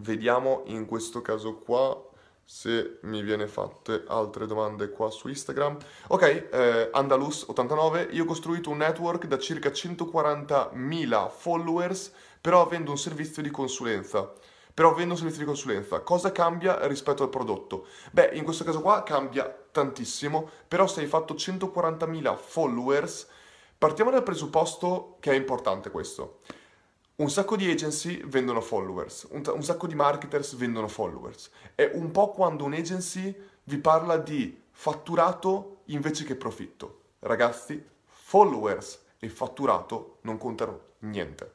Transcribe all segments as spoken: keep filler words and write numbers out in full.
Vediamo in questo caso qua se mi viene fatte altre domande qua su Instagram. Ok, eh, Andalus ottantanove, io ho costruito un network da circa centoquarantamila followers, però avendo un servizio di consulenza. Però vendo un servizio di consulenza, cosa cambia rispetto al prodotto? Beh, in questo caso qua cambia tantissimo, però se hai fatto centoquarantamila followers, partiamo dal presupposto che è importante questo. Un sacco di agency vendono followers, un, un sacco di marketers vendono followers. È un po' quando un'agency vi parla di fatturato invece che profitto. Ragazzi, followers e fatturato non contano niente.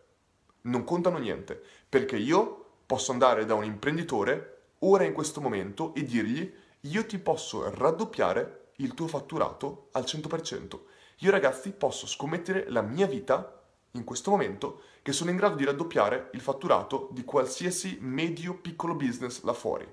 Non contano niente, perché io posso andare da un imprenditore ora in questo momento e dirgli: io ti posso raddoppiare il tuo fatturato al cento per cento. Io, ragazzi, posso scommettere la mia vita in questo momento che sono in grado di raddoppiare il fatturato di qualsiasi medio piccolo business là fuori.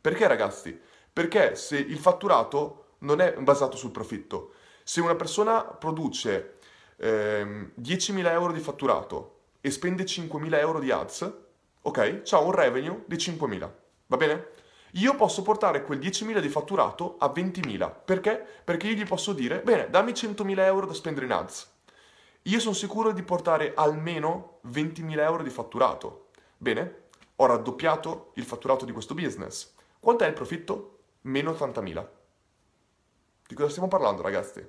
Perché, ragazzi? Perché se il fatturato non è basato sul profitto, se una persona produce ehm, diecimila euro di fatturato e spende cinquemila euro di ads, ok, c'ha un revenue di cinquemila, va bene? Io posso portare quel diecimila di fatturato a ventimila, perché? Perché io gli posso dire: bene, dammi centomila euro da spendere in ads. Io sono sicuro di portare almeno ventimila euro di fatturato. Bene, ho raddoppiato il fatturato di questo business. Quanto è il profitto? Meno ottantamila. Di cosa stiamo parlando, ragazzi?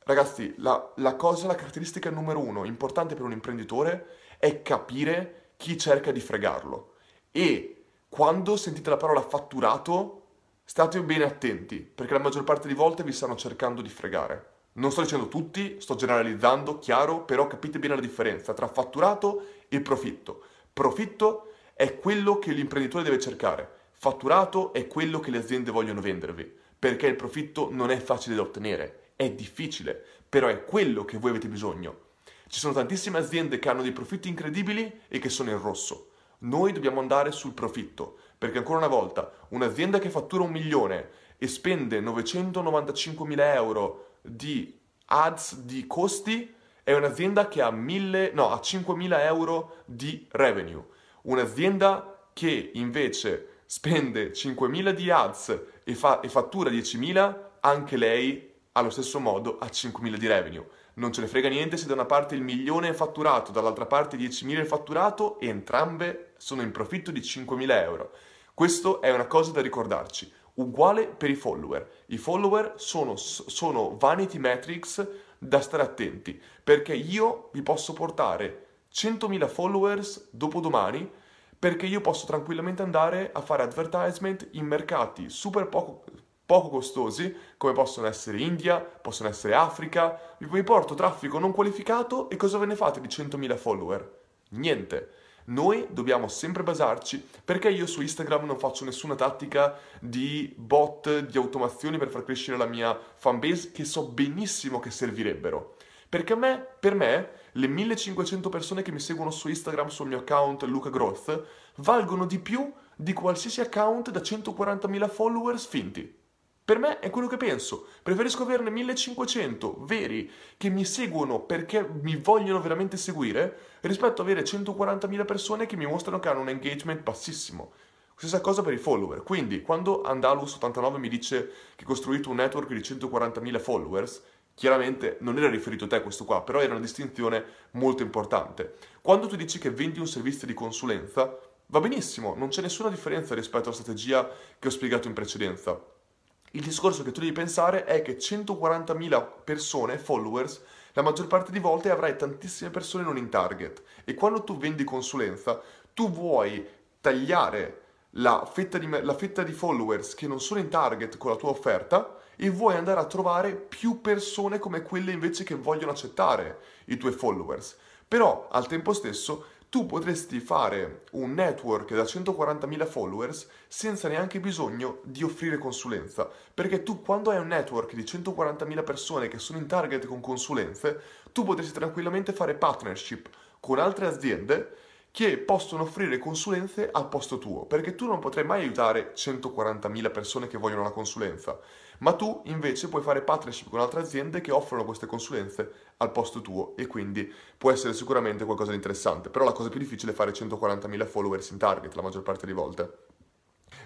Ragazzi, la, la cosa, la caratteristica numero uno importante per un imprenditore è capire chi cerca di fregarlo. E quando sentite la parola fatturato, state bene attenti, perché la maggior parte di volte vi stanno cercando di fregare. Non sto dicendo tutti, sto generalizzando, chiaro, però capite bene la differenza tra fatturato e profitto. Profitto è quello che l'imprenditore deve cercare, fatturato è quello che le aziende vogliono vendervi, perché il profitto non è facile da ottenere, è difficile, però è quello che voi avete bisogno. Ci sono tantissime aziende che hanno dei profitti incredibili e che sono in rosso. Noi dobbiamo andare sul profitto, perché ancora una volta un'azienda che fattura un milione e spende novecentonovantacinquemila euro di ads di costi è un'azienda che ha, mille, no, ha cinquemila euro di revenue. Un'azienda che invece spende cinquemila di ads e, fa, e fattura diecimila, anche lei allo stesso modo ha cinquemila di revenue. Non ce ne frega niente se da una parte il milione è fatturato, dall'altra parte diecimila è fatturato, e entrambe sono in profitto di cinquemila euro. Questo è una cosa da ricordarci. Uguale per i follower. I follower sono, sono vanity metrics da stare attenti, perché io vi posso portare centomila followers dopodomani, perché io posso tranquillamente andare a fare advertisement in mercati super poco... poco costosi, come possono essere India, possono essere Africa. Vi porto traffico non qualificato e cosa ve ne fate di centomila follower? Niente. Noi dobbiamo sempre basarci, perché io su Instagram non faccio nessuna tattica di bot, di automazioni per far crescere la mia fanbase, che so benissimo che servirebbero. Perché a me, per me le millecinquecento persone che mi seguono su Instagram sul mio account Luca Growth valgono di più di qualsiasi account da centoquarantamila followers finti. Per me è quello che penso, preferisco averne millecinquecento veri che mi seguono perché mi vogliono veramente seguire, rispetto a avere centoquarantamila persone che mi mostrano che hanno un engagement bassissimo. Stessa cosa per i follower, quindi quando Andalus ottantanove mi dice che ho costruito un network di centoquarantamila followers, chiaramente non era riferito a te questo qua, però era una distinzione molto importante. Quando tu dici che vendi un servizio di consulenza, va benissimo, non c'è nessuna differenza rispetto alla strategia che ho spiegato in precedenza. Il discorso che tu devi pensare è che centoquarantamila persone, followers, la maggior parte di volte avrai tantissime persone non in target, e quando tu vendi consulenza tu vuoi tagliare la fetta di, la fetta di followers che non sono in target con la tua offerta, e vuoi andare a trovare più persone come quelle invece che vogliono accettare i tuoi followers. Però al tempo stesso tu potresti fare un network da centoquarantamila followers senza neanche bisogno di offrire consulenza, perché tu quando hai un network di centoquarantamila persone che sono in target con consulenze, tu potresti tranquillamente fare partnership con altre aziende che possono offrire consulenze al posto tuo, perché tu non potrai mai aiutare centoquarantamila persone che vogliono la consulenza, ma tu invece puoi fare partnership con altre aziende che offrono queste consulenze al posto tuo, e quindi può essere sicuramente qualcosa di interessante. Però la cosa più difficile è fare centoquarantamila followers in target la maggior parte delle volte.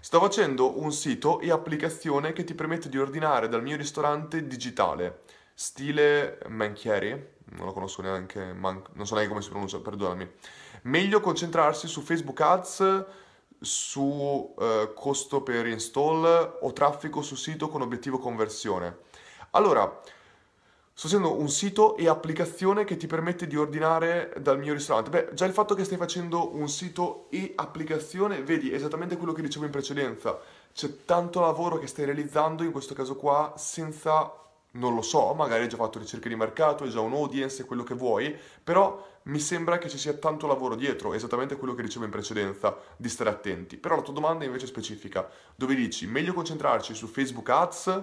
Sto facendo un sito e applicazione che ti permette di ordinare dal mio ristorante digitale, stile Manchieri, non lo conosco neanche, man- non so neanche come si pronuncia, perdonami. Meglio concentrarsi su Facebook Ads, su eh, costo per install o traffico su sito con obiettivo conversione. Allora, sto facendo un sito e applicazione che ti permette di ordinare dal mio ristorante. Beh, già il fatto che stai facendo un sito e applicazione, vedi, esattamente quello che dicevo in precedenza. C'è tanto lavoro che stai realizzando in questo caso qua senza... Non lo so, magari hai già fatto ricerche di mercato, hai già un audience, quello che vuoi, però mi sembra che ci sia tanto lavoro dietro, esattamente quello che dicevo in precedenza, di stare attenti. Però la tua domanda è invece specifica, dove dici meglio concentrarci su Facebook Ads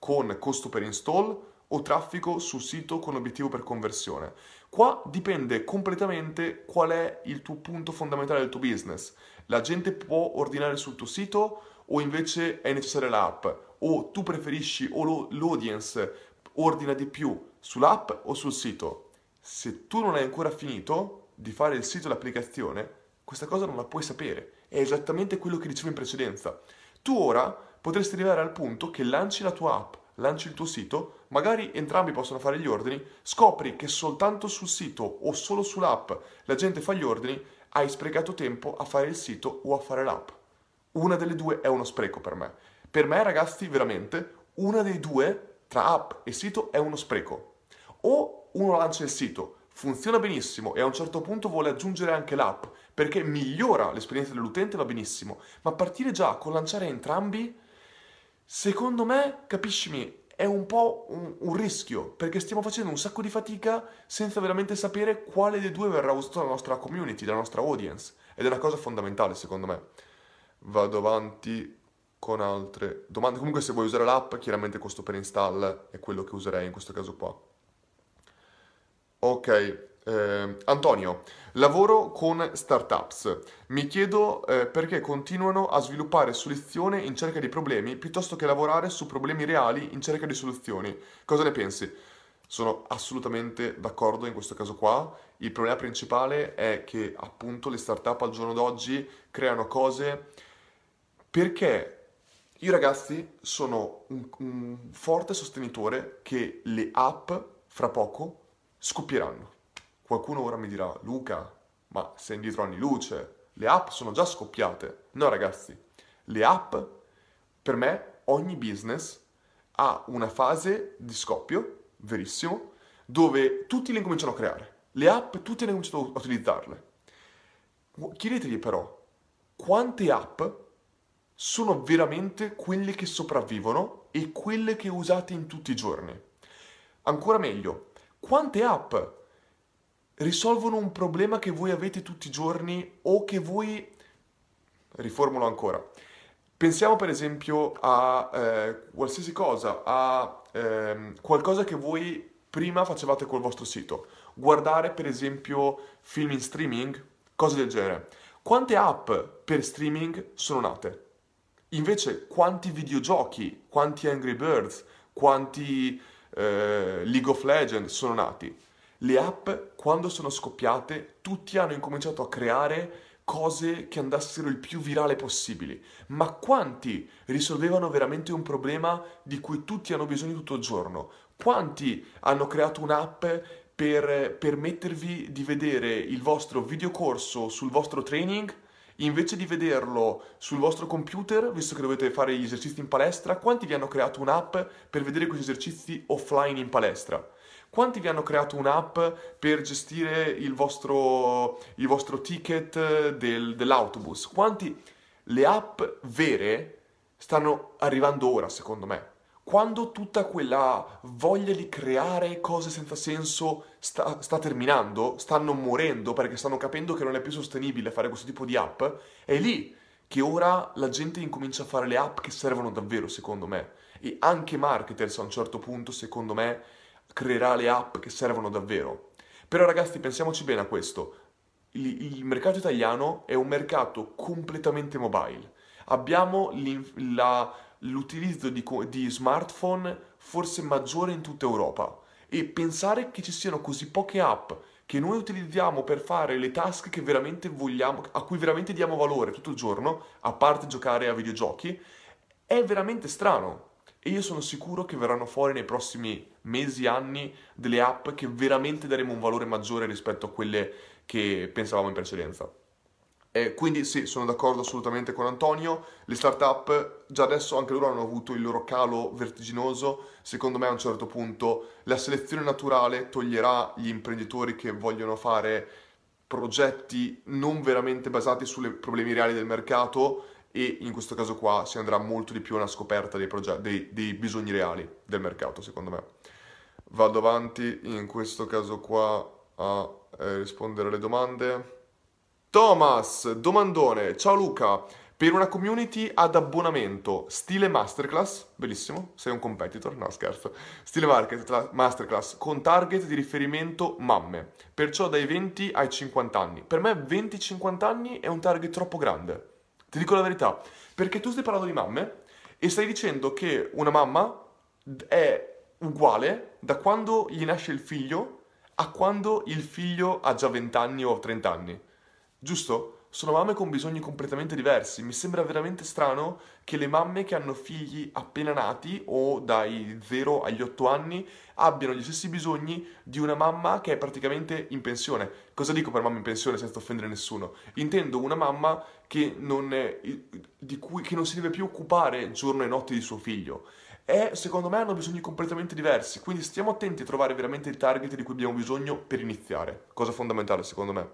con costo per install o traffico su sito con obiettivo per conversione. Qua dipende completamente qual è il tuo punto fondamentale del tuo business. La gente può ordinare sul tuo sito o invece è necessaria l'app? O tu preferisci o lo, l'audience ordina di più sull'app o sul sito? Se tu non hai ancora finito di fare il sito e l'applicazione, questa cosa non la puoi sapere. È esattamente quello che dicevo in precedenza. Tu ora potresti arrivare al punto che lanci la tua app, lanci il tuo sito, magari entrambi possono fare gli ordini, scopri che soltanto sul sito o solo sull'app la gente fa gli ordini, hai sprecato tempo a fare il sito o a fare l'app. Una delle due è uno spreco per me. Per me, ragazzi, veramente, una dei due, tra app e sito, è uno spreco. O uno lancia il sito, funziona benissimo e a un certo punto vuole aggiungere anche l'app, perché migliora l'esperienza dell'utente, va benissimo. Ma partire già con lanciare entrambi, secondo me, capiscimi, è un po' un, un rischio, perché stiamo facendo un sacco di fatica senza veramente sapere quale dei due verrà usato dalla nostra community, dalla nostra audience. Ed è una cosa fondamentale, secondo me. Vado avanti con altre domande. Comunque, se vuoi usare l'app, chiaramente costo per install è quello che userei in questo caso qua. Ok, eh, Antonio, lavoro con startups. Mi chiedo eh, perché continuano a sviluppare soluzioni in cerca di problemi piuttosto che lavorare su problemi reali in cerca di soluzioni. Cosa ne pensi? Sono assolutamente d'accordo in questo caso qua. Il problema principale è che appunto le startup al giorno d'oggi creano cose perché... Io, ragazzi, sono un, un forte sostenitore che le app fra poco scoppieranno. Qualcuno ora mi dirà: Luca, ma sei indietro anni luce, le app sono già scoppiate. No, ragazzi, le app, per me, ogni business ha una fase di scoppio, verissimo, dove tutti le incominciano a creare. Le app, tutti le incominciano a utilizzarle. Chiedetegli però, quante app sono veramente quelle che sopravvivono e quelle che usate in tutti i giorni? Ancora meglio, quante app risolvono un problema che voi avete tutti i giorni o che voi... Riformulo ancora. Pensiamo per esempio a eh, qualsiasi cosa, a eh, qualcosa che voi prima facevate col vostro sito. Guardare per esempio film in streaming, cose del genere. Quante app per streaming sono nate? Invece quanti videogiochi, quanti Angry Birds, quanti eh, League of Legends sono nati? Le app, quando sono scoppiate, tutti hanno incominciato a creare cose che andassero il più virale possibili. Ma quanti risolvevano veramente un problema di cui tutti hanno bisogno tutto il giorno? Quanti hanno creato un'app per permettervi di vedere il vostro videocorso sul vostro training? Invece di vederlo sul vostro computer, visto che dovete fare gli esercizi in palestra, quanti vi hanno creato un'app per vedere questi esercizi offline in palestra? Quanti vi hanno creato un'app per gestire il vostro, il vostro ticket del, dell'autobus? Quanti? Le app vere stanno arrivando ora, secondo me. Quando tutta quella voglia di creare cose senza senso sta, sta terminando, stanno morendo perché stanno capendo che non è più sostenibile fare questo tipo di app, è lì che ora la gente incomincia a fare le app che servono davvero, secondo me. E anche marketers a un certo punto, secondo me, creerà le app che servono davvero. Però ragazzi, pensiamoci bene a questo. il, il mercato italiano è un mercato completamente mobile. Abbiamo la, l'utilizzo di, di smartphone forse maggiore in tutta Europa, e pensare che ci siano così poche app che noi utilizziamo per fare le task che veramente vogliamo, a cui veramente diamo valore tutto il giorno, a parte giocare a videogiochi, è veramente strano. E io sono sicuro che verranno fuori nei prossimi mesi, anni, delle app che veramente daremo un valore maggiore rispetto a quelle che pensavamo in precedenza. Eh, quindi sì, sono d'accordo assolutamente con Antonio. Le startup già adesso anche loro hanno avuto il loro calo vertiginoso. Secondo me a un certo punto la selezione naturale toglierà gli imprenditori che vogliono fare progetti non veramente basati sui problemi reali del mercato, e in questo caso qua si andrà molto di più alla scoperta dei, progetti, dei, dei bisogni reali del mercato, secondo me. Vado avanti in questo caso qua a eh, rispondere alle domande. Thomas, domandone, ciao Luca, per una community ad abbonamento, stile masterclass, bellissimo, sei un competitor, no scherzo, stile market, masterclass con target di riferimento mamme, perciò dai venti ai cinquanta anni. Per me venti cinquanta anni è un target troppo grande, ti dico la verità, perché tu stai parlando di mamme e stai dicendo che una mamma è uguale da quando gli nasce il figlio a quando il figlio ha già venti anni o trenta anni. Giusto? Sono mamme con bisogni completamente diversi. Mi sembra veramente strano che le mamme che hanno figli appena nati o dai zero agli otto anni abbiano gli stessi bisogni di una mamma che è praticamente in pensione. Cosa dico per mamma in pensione senza offendere nessuno? Intendo una mamma che non, è, di cui, che non si deve più occupare giorno e notte di suo figlio. E secondo me hanno bisogni completamente diversi, quindi stiamo attenti a trovare veramente il target di cui abbiamo bisogno per iniziare. Cosa fondamentale secondo me.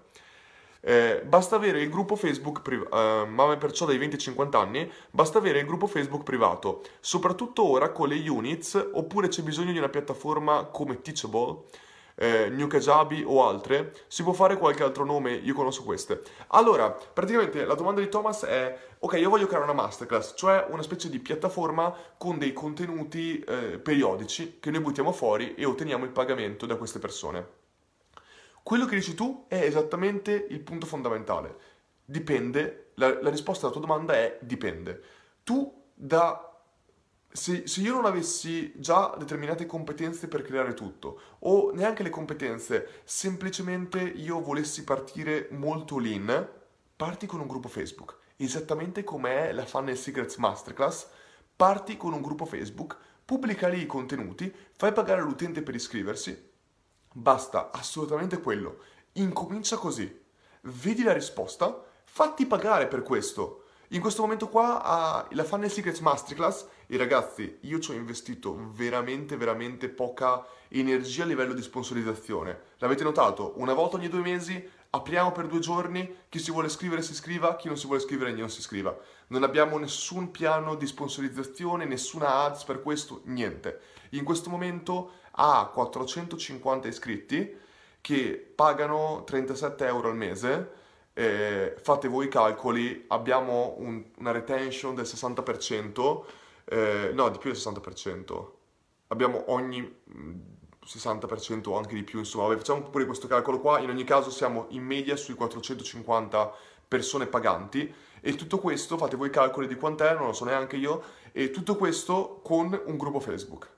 Eh, basta avere il gruppo Facebook privato, eh, ma perciò dai venti ai cinquanta anni, basta avere il gruppo Facebook privato, soprattutto ora con le units, oppure c'è bisogno di una piattaforma come Teachable, eh, New Kajabi o altre, si può fare qualche altro nome, io conosco queste. Allora, praticamente la domanda di Thomas è, ok, io voglio creare una masterclass, cioè una specie di piattaforma con dei contenuti eh, periodici che noi buttiamo fuori e otteniamo il pagamento da queste persone. Quello che dici tu è esattamente il punto fondamentale. Dipende, la, la risposta alla tua domanda è dipende. Tu da... Se, se io non avessi già determinate competenze per creare tutto, o neanche le competenze, semplicemente io volessi partire molto lean, parti con un gruppo Facebook. Esattamente come è la Funnel Secrets Masterclass, parti con un gruppo Facebook, pubblica lì i contenuti, fai pagare l'utente per iscriversi. Basta, assolutamente quello. Incomincia così. Vedi la risposta, fatti pagare per questo. In questo momento qua, a la Funnel Secrets Masterclass, e ragazzi, io ci ho investito veramente, veramente poca energia a livello di sponsorizzazione. L'avete notato? Una volta ogni due mesi, apriamo per due giorni, chi si vuole iscrivere si iscriva, chi non si vuole iscrivere non si iscriva. Non abbiamo nessun piano di sponsorizzazione, nessuna ads per questo, niente. In questo momento... ha quattrocentocinquanta iscritti che pagano trentasette euro al mese, eh, fate voi i calcoli, abbiamo un, una retention del sessanta per cento, eh, no di più del sessanta per cento, abbiamo ogni sessanta per cento o anche di più, insomma, vabbè, facciamo pure questo calcolo qua, in ogni caso siamo in media sui quattrocentocinquanta persone paganti, e tutto questo, fate voi i calcoli di quant'è, non lo so neanche io, e tutto questo con un gruppo Facebook.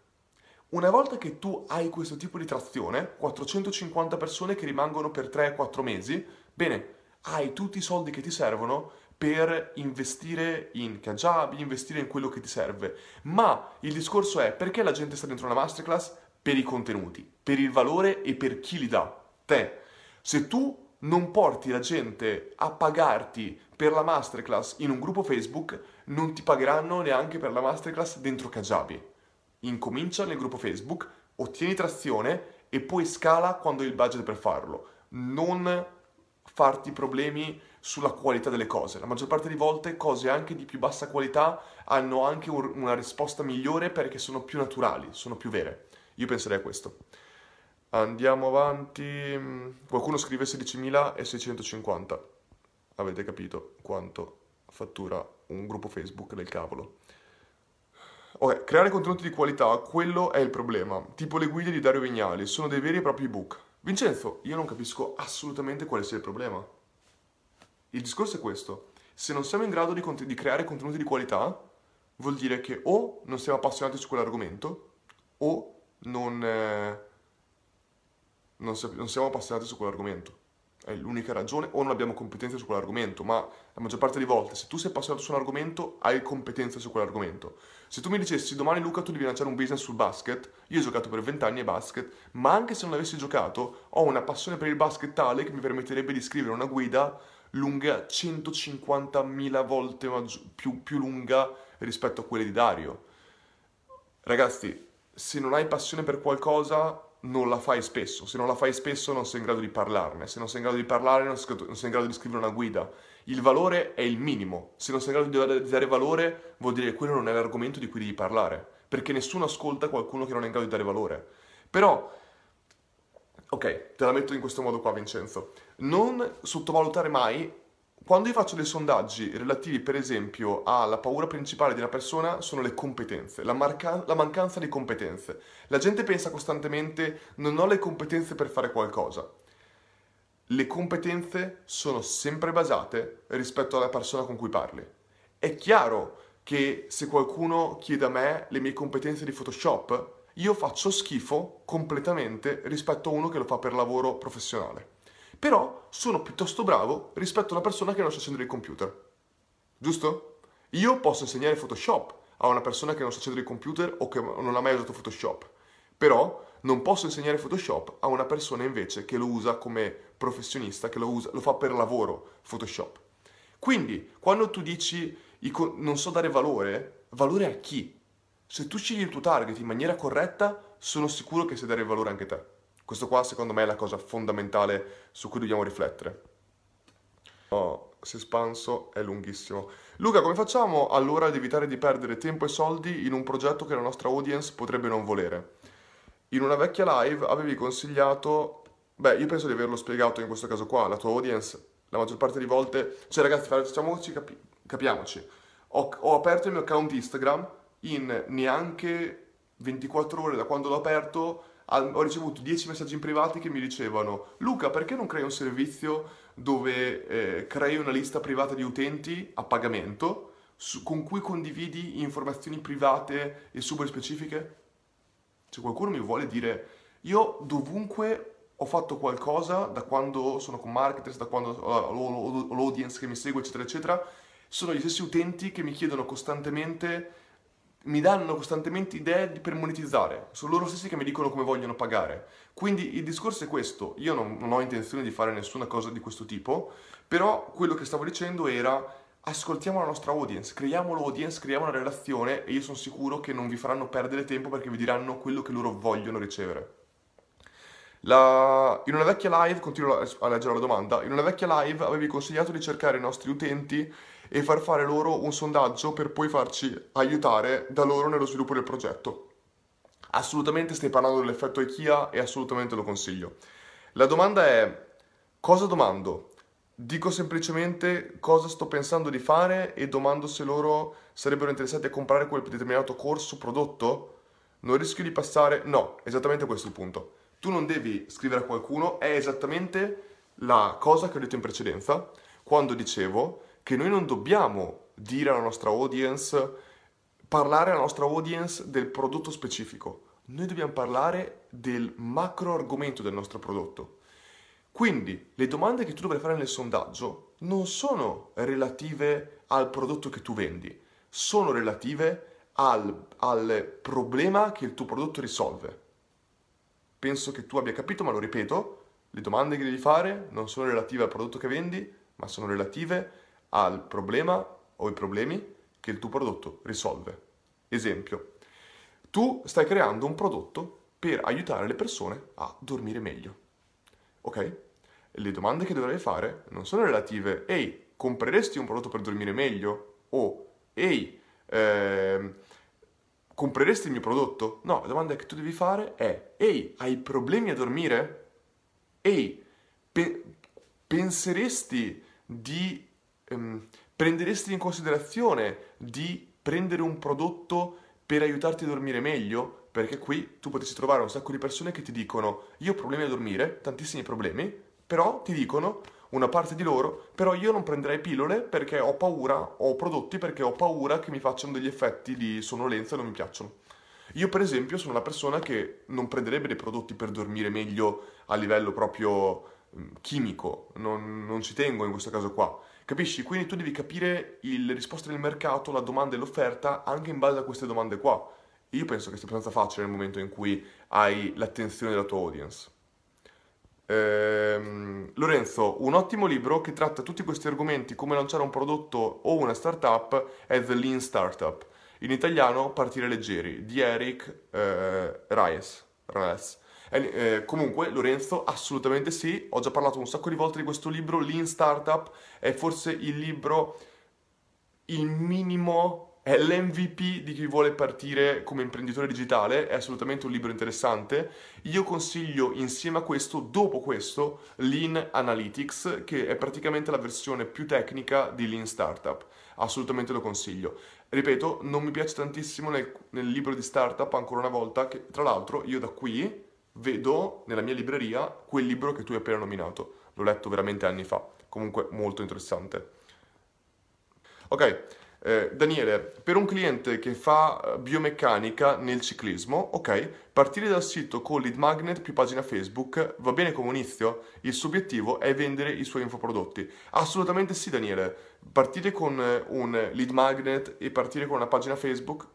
Una volta che tu hai questo tipo di trazione, quattrocentocinquanta persone che rimangono per tre quattro mesi, bene, hai tutti i soldi che ti servono per investire in Kajabi, investire in quello che ti serve. Ma il discorso è, perché la gente sta dentro una masterclass? Per i contenuti, per il valore e per chi li dà. Te. Se tu non porti la gente a pagarti per la masterclass in un gruppo Facebook, non ti pagheranno neanche per la masterclass dentro Kajabi. Incomincia nel gruppo Facebook, ottieni trazione e poi scala quando hai il budget per farlo. Non farti problemi sulla qualità delle cose. La maggior parte delle volte cose anche di più bassa qualità hanno anche una risposta migliore perché sono più naturali, sono più vere. Io penserei a questo. Andiamo avanti. Qualcuno scrive sedicimilaseicentocinquanta. Avete capito quanto fattura un gruppo Facebook del cavolo. Ok, creare contenuti di qualità, quello è il problema. Tipo le guide di Dario Vignali, sono dei veri e propri ebook. Vincenzo, io non capisco assolutamente quale sia il problema. Il discorso è questo: se non siamo in grado di, cont- di creare contenuti di qualità, vuol dire che o non siamo appassionati su quell'argomento, o non, eh, non, se- non siamo appassionati su quell'argomento. È l'unica ragione, o non abbiamo competenze su quell'argomento, ma la maggior parte delle volte, se tu sei appassionato su un argomento, hai competenze su quell'argomento. Se tu mi dicessi, domani Luca tu devi lanciare un business sul basket, io ho giocato per vent'anni a basket, ma anche se non avessi giocato, ho una passione per il basket tale che mi permetterebbe di scrivere una guida lunga centocinquantamila volte maggi- più, più lunga rispetto a quelle di Dario. Ragazzi, se non hai passione per qualcosa, non la fai spesso. Se non la fai spesso non sei in grado di parlarne, se non sei in grado di parlare non sei in grado di scrivere una guida. Il valore è il minimo. Se non sei in grado di dare valore, vuol dire che quello non è l'argomento di cui devi parlare, perché nessuno ascolta qualcuno che non è in grado di dare valore. Però, ok, te la metto in questo modo qua, Vincenzo, non sottovalutare mai. Quando io faccio dei sondaggi relativi, per esempio, alla paura principale di una persona, sono le competenze, la, marca- la mancanza di competenze. La gente pensa costantemente, non ho le competenze per fare qualcosa. Le competenze sono sempre basate rispetto alla persona con cui parli. È chiaro che se qualcuno chiede a me le mie competenze di Photoshop, io faccio schifo completamente rispetto a uno che lo fa per lavoro professionale. Però sono piuttosto bravo rispetto a una persona che non sa accendere il computer. Giusto? Io posso insegnare Photoshop a una persona che non sa accendere il computer o che non ha mai usato Photoshop. Però non posso insegnare Photoshop a una persona invece che lo usa come professionista, che lo usa, lo fa per lavoro Photoshop. Quindi, quando tu dici non so dare valore, valore a chi? Se tu scegli il tuo target in maniera corretta, sono sicuro che sai dare valore anche te. Questo qua, secondo me, è la cosa fondamentale su cui dobbiamo riflettere. Oh, si è espanso, è lunghissimo. Luca, come facciamo allora ad evitare di perdere tempo e soldi in un progetto che la nostra audience potrebbe non volere? In una vecchia live avevi consigliato... Beh, io penso di averlo spiegato in questo caso qua. La tua audience, la maggior parte di volte... Cioè, ragazzi, facciamoci capi... capiamoci. Ho, ho aperto il mio account Instagram in neanche ventiquattro ore da quando l'ho aperto... Ho ricevuto dieci messaggi in privati che mi dicevano: Luca, perché non crei un servizio dove eh, crei una lista privata di utenti a pagamento su, con cui condividi informazioni private e super specifiche? Se qualcuno mi vuole dire, io dovunque ho fatto qualcosa da quando sono con marketers, da quando ho, ho, ho l'audience che mi segue, eccetera, eccetera, sono gli stessi utenti che mi chiedono costantemente... mi danno costantemente idee per monetizzare, sono loro stessi che mi dicono come vogliono pagare. Quindi il discorso è questo: io non, non ho intenzione di fare nessuna cosa di questo tipo, però quello che stavo dicendo era: ascoltiamo la nostra audience, creiamo l'audience, creiamo una relazione, e io sono sicuro che non vi faranno perdere tempo perché vi diranno quello che loro vogliono ricevere. La... In una vecchia live, continuo a leggere la domanda, in una vecchia live avevi consigliato di cercare i nostri utenti e far fare loro un sondaggio per poi farci aiutare da loro nello sviluppo del progetto. Assolutamente stai parlando dell'effetto IKEA e assolutamente lo consiglio. La domanda è: cosa domando? Dico semplicemente cosa sto pensando di fare e domando se loro sarebbero interessati a comprare quel determinato corso, prodotto? Non rischio di passare... No, esattamente questo è il punto. Tu non devi scrivere a qualcuno, è esattamente la cosa che ho detto in precedenza quando dicevo che noi non dobbiamo dire alla nostra audience, parlare alla nostra audience del prodotto specifico. Noi dobbiamo parlare del macro argomento del nostro prodotto. Quindi le domande che tu dovrai fare nel sondaggio non sono relative al prodotto che tu vendi, sono relative al, al problema che il tuo prodotto risolve. Penso che tu abbia capito, ma lo ripeto: le domande che devi fare non sono relative al prodotto che vendi, ma sono relative al problema o i problemi che il tuo prodotto risolve. Esempio: tu stai creando un prodotto per aiutare le persone a dormire meglio. Ok? Le domande che dovrai fare non sono relative: ehi, compreresti un prodotto per dormire meglio? O ehi, eh, compreresti il mio prodotto? No, la domanda che tu devi fare è: ehi, hai problemi a dormire? Ehi, pe- penseresti di Um, prenderesti in considerazione di prendere un prodotto per aiutarti a dormire meglio? Perché qui tu potresti trovare un sacco di persone che ti dicono: io ho problemi a dormire, tantissimi problemi, però ti dicono: una parte di loro, però io non prenderei pillole perché ho paura, ho prodotti perché ho paura che mi facciano degli effetti di sonnolenza e non mi piacciono. Io per esempio sono una persona che non prenderebbe dei prodotti per dormire meglio a livello proprio chimico, non, non ci tengo in questo caso qua, capisci? Quindi tu devi capire le risposte del mercato, la domanda e l'offerta anche in base a queste domande qua. Io penso che sia abbastanza facile nel momento in cui hai l'attenzione della tua audience. Ehm, Lorenzo, un ottimo libro che tratta tutti questi argomenti, come lanciare un prodotto o una startup, è The Lean Startup. In italiano, Partire leggeri, di Eric eh, Ries. Ries. Eh, eh, comunque, Lorenzo, assolutamente sì, ho già parlato un sacco di volte di questo libro. Lean Startup è forse il libro, il minimo, è l'emme vu pi di chi vuole partire come imprenditore digitale, è assolutamente un libro interessante. Io consiglio insieme a questo, dopo questo, Lean Analytics, che è praticamente la versione più tecnica di Lean Startup, assolutamente lo consiglio. Ripeto, non mi piace tantissimo nel, nel libro di startup, ancora una volta, che tra l'altro io da qui vedo nella mia libreria quel libro che tu hai appena nominato. L'ho letto veramente anni fa, comunque molto interessante. Ok, eh, Daniele, per un cliente che fa biomeccanica nel ciclismo, ok, partire dal sito con lead magnet più pagina Facebook va bene come inizio? Il suo obiettivo è vendere i suoi infoprodotti. Assolutamente sì, Daniele, partire con un lead magnet e partire con una pagina Facebook.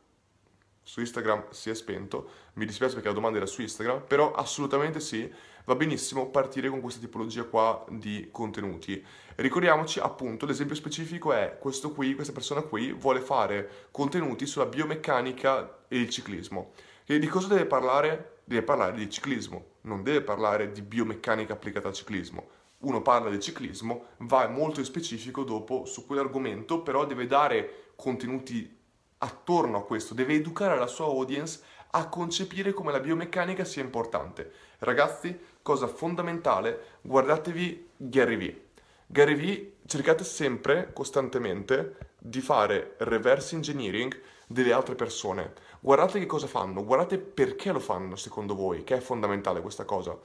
Su Instagram si è spento, mi dispiace perché la domanda era su Instagram, però assolutamente sì, va benissimo partire con questa tipologia qua di contenuti. Ricordiamoci appunto, l'esempio specifico è questo qui, questa persona qui vuole fare contenuti sulla biomeccanica e il ciclismo. E di cosa deve parlare? Deve parlare di ciclismo, non deve parlare di biomeccanica applicata al ciclismo. Uno parla di ciclismo, va molto in specifico dopo su quell'argomento, però deve dare contenuti attorno a questo, deve educare la sua audience a concepire come la biomeccanica sia importante. Ragazzi, cosa fondamentale, guardatevi Gary Vee. Gary Vee, cercate sempre, costantemente, di fare reverse engineering delle altre persone. Guardate che cosa fanno, guardate perché lo fanno secondo voi, che è fondamentale questa cosa.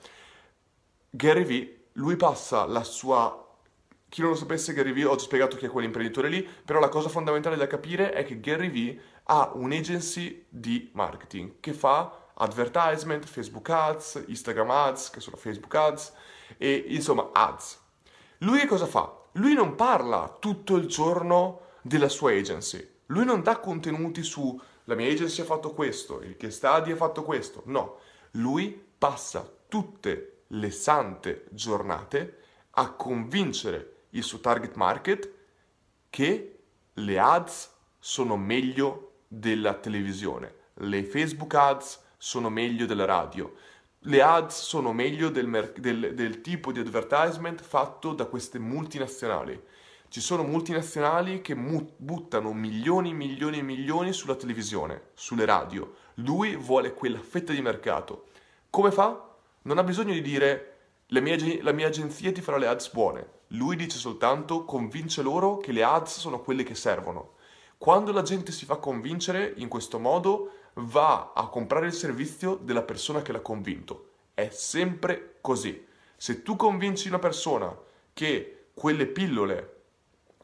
Gary Vee, lui passa la sua... Chi non lo sapesse, Gary Vee, ho già spiegato chi è quell'imprenditore lì, però la cosa fondamentale da capire è che Gary Vee ha un'agency di marketing che fa advertisement, Facebook Ads, Instagram Ads, che sono Facebook Ads, e insomma Ads. Lui che cosa fa? Lui non parla tutto il giorno della sua agency, lui non dà contenuti su la mia agency ha fatto questo, il case study ha fatto questo, no. Lui passa tutte le sante giornate a convincere il suo target market che le ads sono meglio della televisione, le Facebook ads sono meglio della radio, le ads sono meglio del, mer- del, del tipo di advertisement fatto da queste multinazionali. Ci sono multinazionali che mu- buttano milioni e milioni e milioni sulla televisione, sulle radio. Lui vuole quella fetta di mercato. Come fa? Non ha bisogno di dire La mia, la mia agenzia ti farà le ads buone. Lui dice soltanto, convince loro che le ads sono quelle che servono. Quando la gente si fa convincere in questo modo, va a comprare il servizio della persona che l'ha convinto. È sempre così. Se tu convinci una persona che quelle pillole,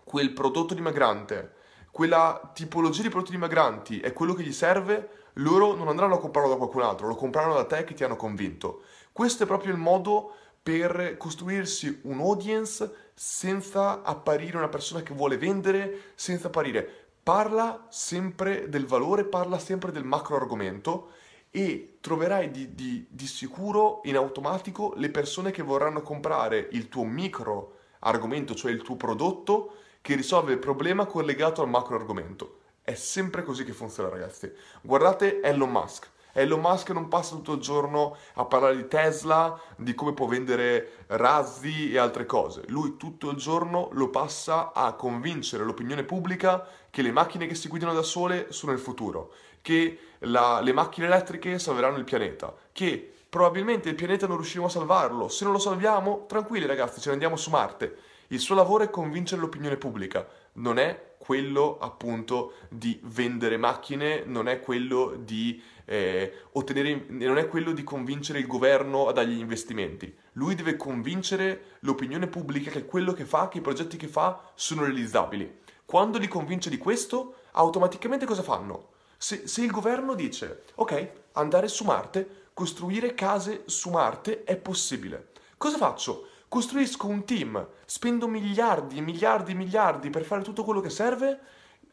quel prodotto dimagrante, quella tipologia di prodotti dimagranti è quello che gli serve, loro non andranno a comprarlo da qualcun altro, lo compreranno da te che ti hanno convinto. Questo è proprio il modo per costruirsi un audience senza apparire una persona che vuole vendere, senza apparire. Parla sempre del valore, parla sempre del macro argomento e troverai di, di, di sicuro in automatico le persone che vorranno comprare il tuo micro argomento, cioè il tuo prodotto che risolve il problema collegato al macro argomento. È sempre così che funziona, ragazzi. Guardate Elon Musk. Elon Musk non passa tutto il giorno a parlare di Tesla, di come può vendere razzi e altre cose. Lui tutto il giorno lo passa a convincere l'opinione pubblica che le macchine che si guidano da sole sono il futuro, che la, le macchine elettriche salveranno il pianeta, che probabilmente il pianeta non riusciremo a salvarlo. Se non lo salviamo, tranquilli ragazzi, ce ne andiamo su Marte. Il suo lavoro è convincere l'opinione pubblica, non è quello appunto di vendere macchine, non è quello di eh, ottenere, non è quello di convincere il governo a dargli investimenti. lui deve convincere l'opinione pubblica che quello che fa, che i progetti che fa sono realizzabili. Quando li convince di questo, automaticamente cosa fanno? Se, se il governo dice, ok, andare su Marte, costruire case su Marte è possibile, cosa faccio? Costruisco un team, spendo miliardi, miliardi, miliardi per fare tutto quello che serve,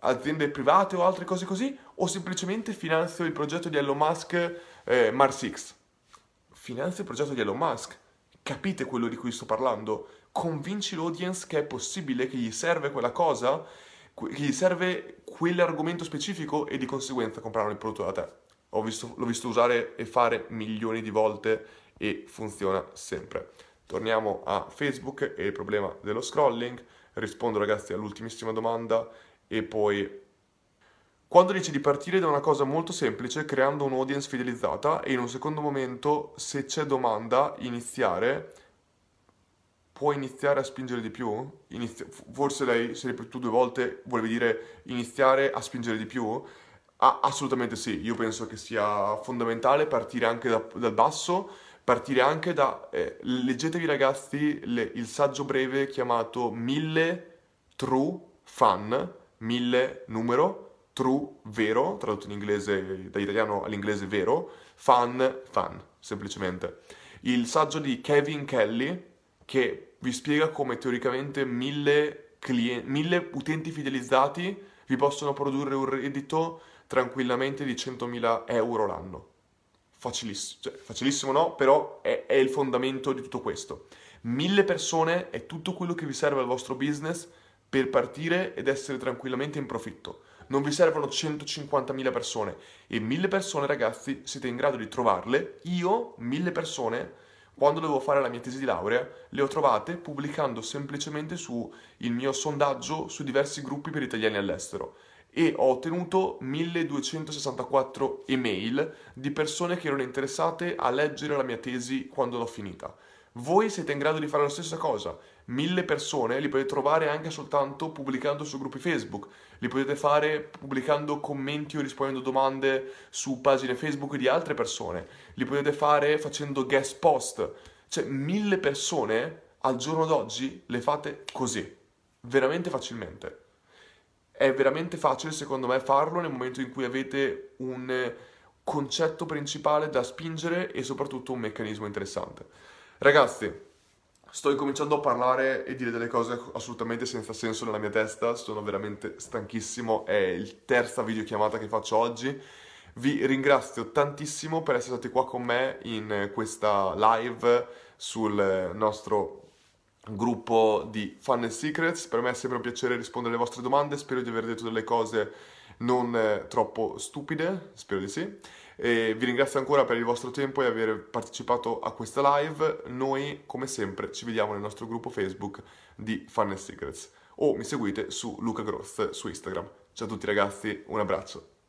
aziende private o altre cose così, o semplicemente finanzio il progetto di Elon Musk, eh, Mars X. Finanzio il progetto di Elon Musk, capite quello di cui sto parlando? Convinci l'audience che è possibile, che gli serve quella cosa, che gli serve quell'argomento specifico e di conseguenza comprano il prodotto da te. Ho visto, l'ho visto usare e fare milioni di volte e funziona sempre. Torniamo a Facebook e il problema dello scrolling. Rispondo ragazzi all'ultimissima domanda e poi... Quando dici di partire da una cosa molto semplice, creando un'audience fidelizzata e in un secondo momento, se c'è domanda, iniziare, puoi iniziare a spingere di più? Inizia... Forse lei, se l'hai ripetuto due volte, vuole dire iniziare a spingere di più? Ah, assolutamente sì, io penso che sia fondamentale partire anche da, dal basso, partire anche da... Eh, leggetevi ragazzi le, il saggio breve chiamato Mille True Fan, mille numero, true vero, tradotto in inglese, dall'italiano all'inglese vero, fan fan, semplicemente. Il saggio di Kevin Kelly che vi spiega come teoricamente mille, clienti, mille utenti fidelizzati vi possono produrre un reddito tranquillamente di centomila euro l'anno. Facilissimo, cioè, facilissimo no, però è, è il fondamento di tutto questo. Mille persone è tutto quello che vi serve al vostro business per partire ed essere tranquillamente in profitto. Non vi servono centocinquantamila persone. E mille persone, ragazzi, siete in grado di trovarle. Io, mille persone, quando dovevo fare la mia tesi di laurea, le ho trovate pubblicando semplicemente su il mio sondaggio su diversi gruppi per italiani all'estero. E ho ottenuto milleduecentosessantaquattro email di persone che erano interessate a leggere la mia tesi quando l'ho finita. Voi siete in grado di fare la stessa cosa. Mille persone li potete trovare anche soltanto pubblicando su gruppi Facebook, li potete fare pubblicando commenti o rispondendo domande su pagine Facebook di altre persone, li potete fare facendo guest post. Cioè mille persone al giorno d'oggi le fate così, veramente facilmente. È veramente facile, secondo me, farlo nel momento in cui avete un concetto principale da spingere e soprattutto un meccanismo interessante. Ragazzi, sto incominciando a parlare e dire delle cose assolutamente senza senso nella mia testa, sono veramente stanchissimo, è la terza videochiamata che faccio oggi. Vi ringrazio tantissimo per essere stati qua con me in questa live sul nostro gruppo di Funnel Secrets. Per me è sempre un piacere rispondere alle vostre domande, spero di aver detto delle cose non troppo stupide, spero di sì, e vi ringrazio ancora per il vostro tempo e aver partecipato a questa live. Noi come sempre ci vediamo nel nostro gruppo Facebook di Funnel Secrets o mi seguite su Luca Gross su Instagram. Ciao a tutti ragazzi, un abbraccio.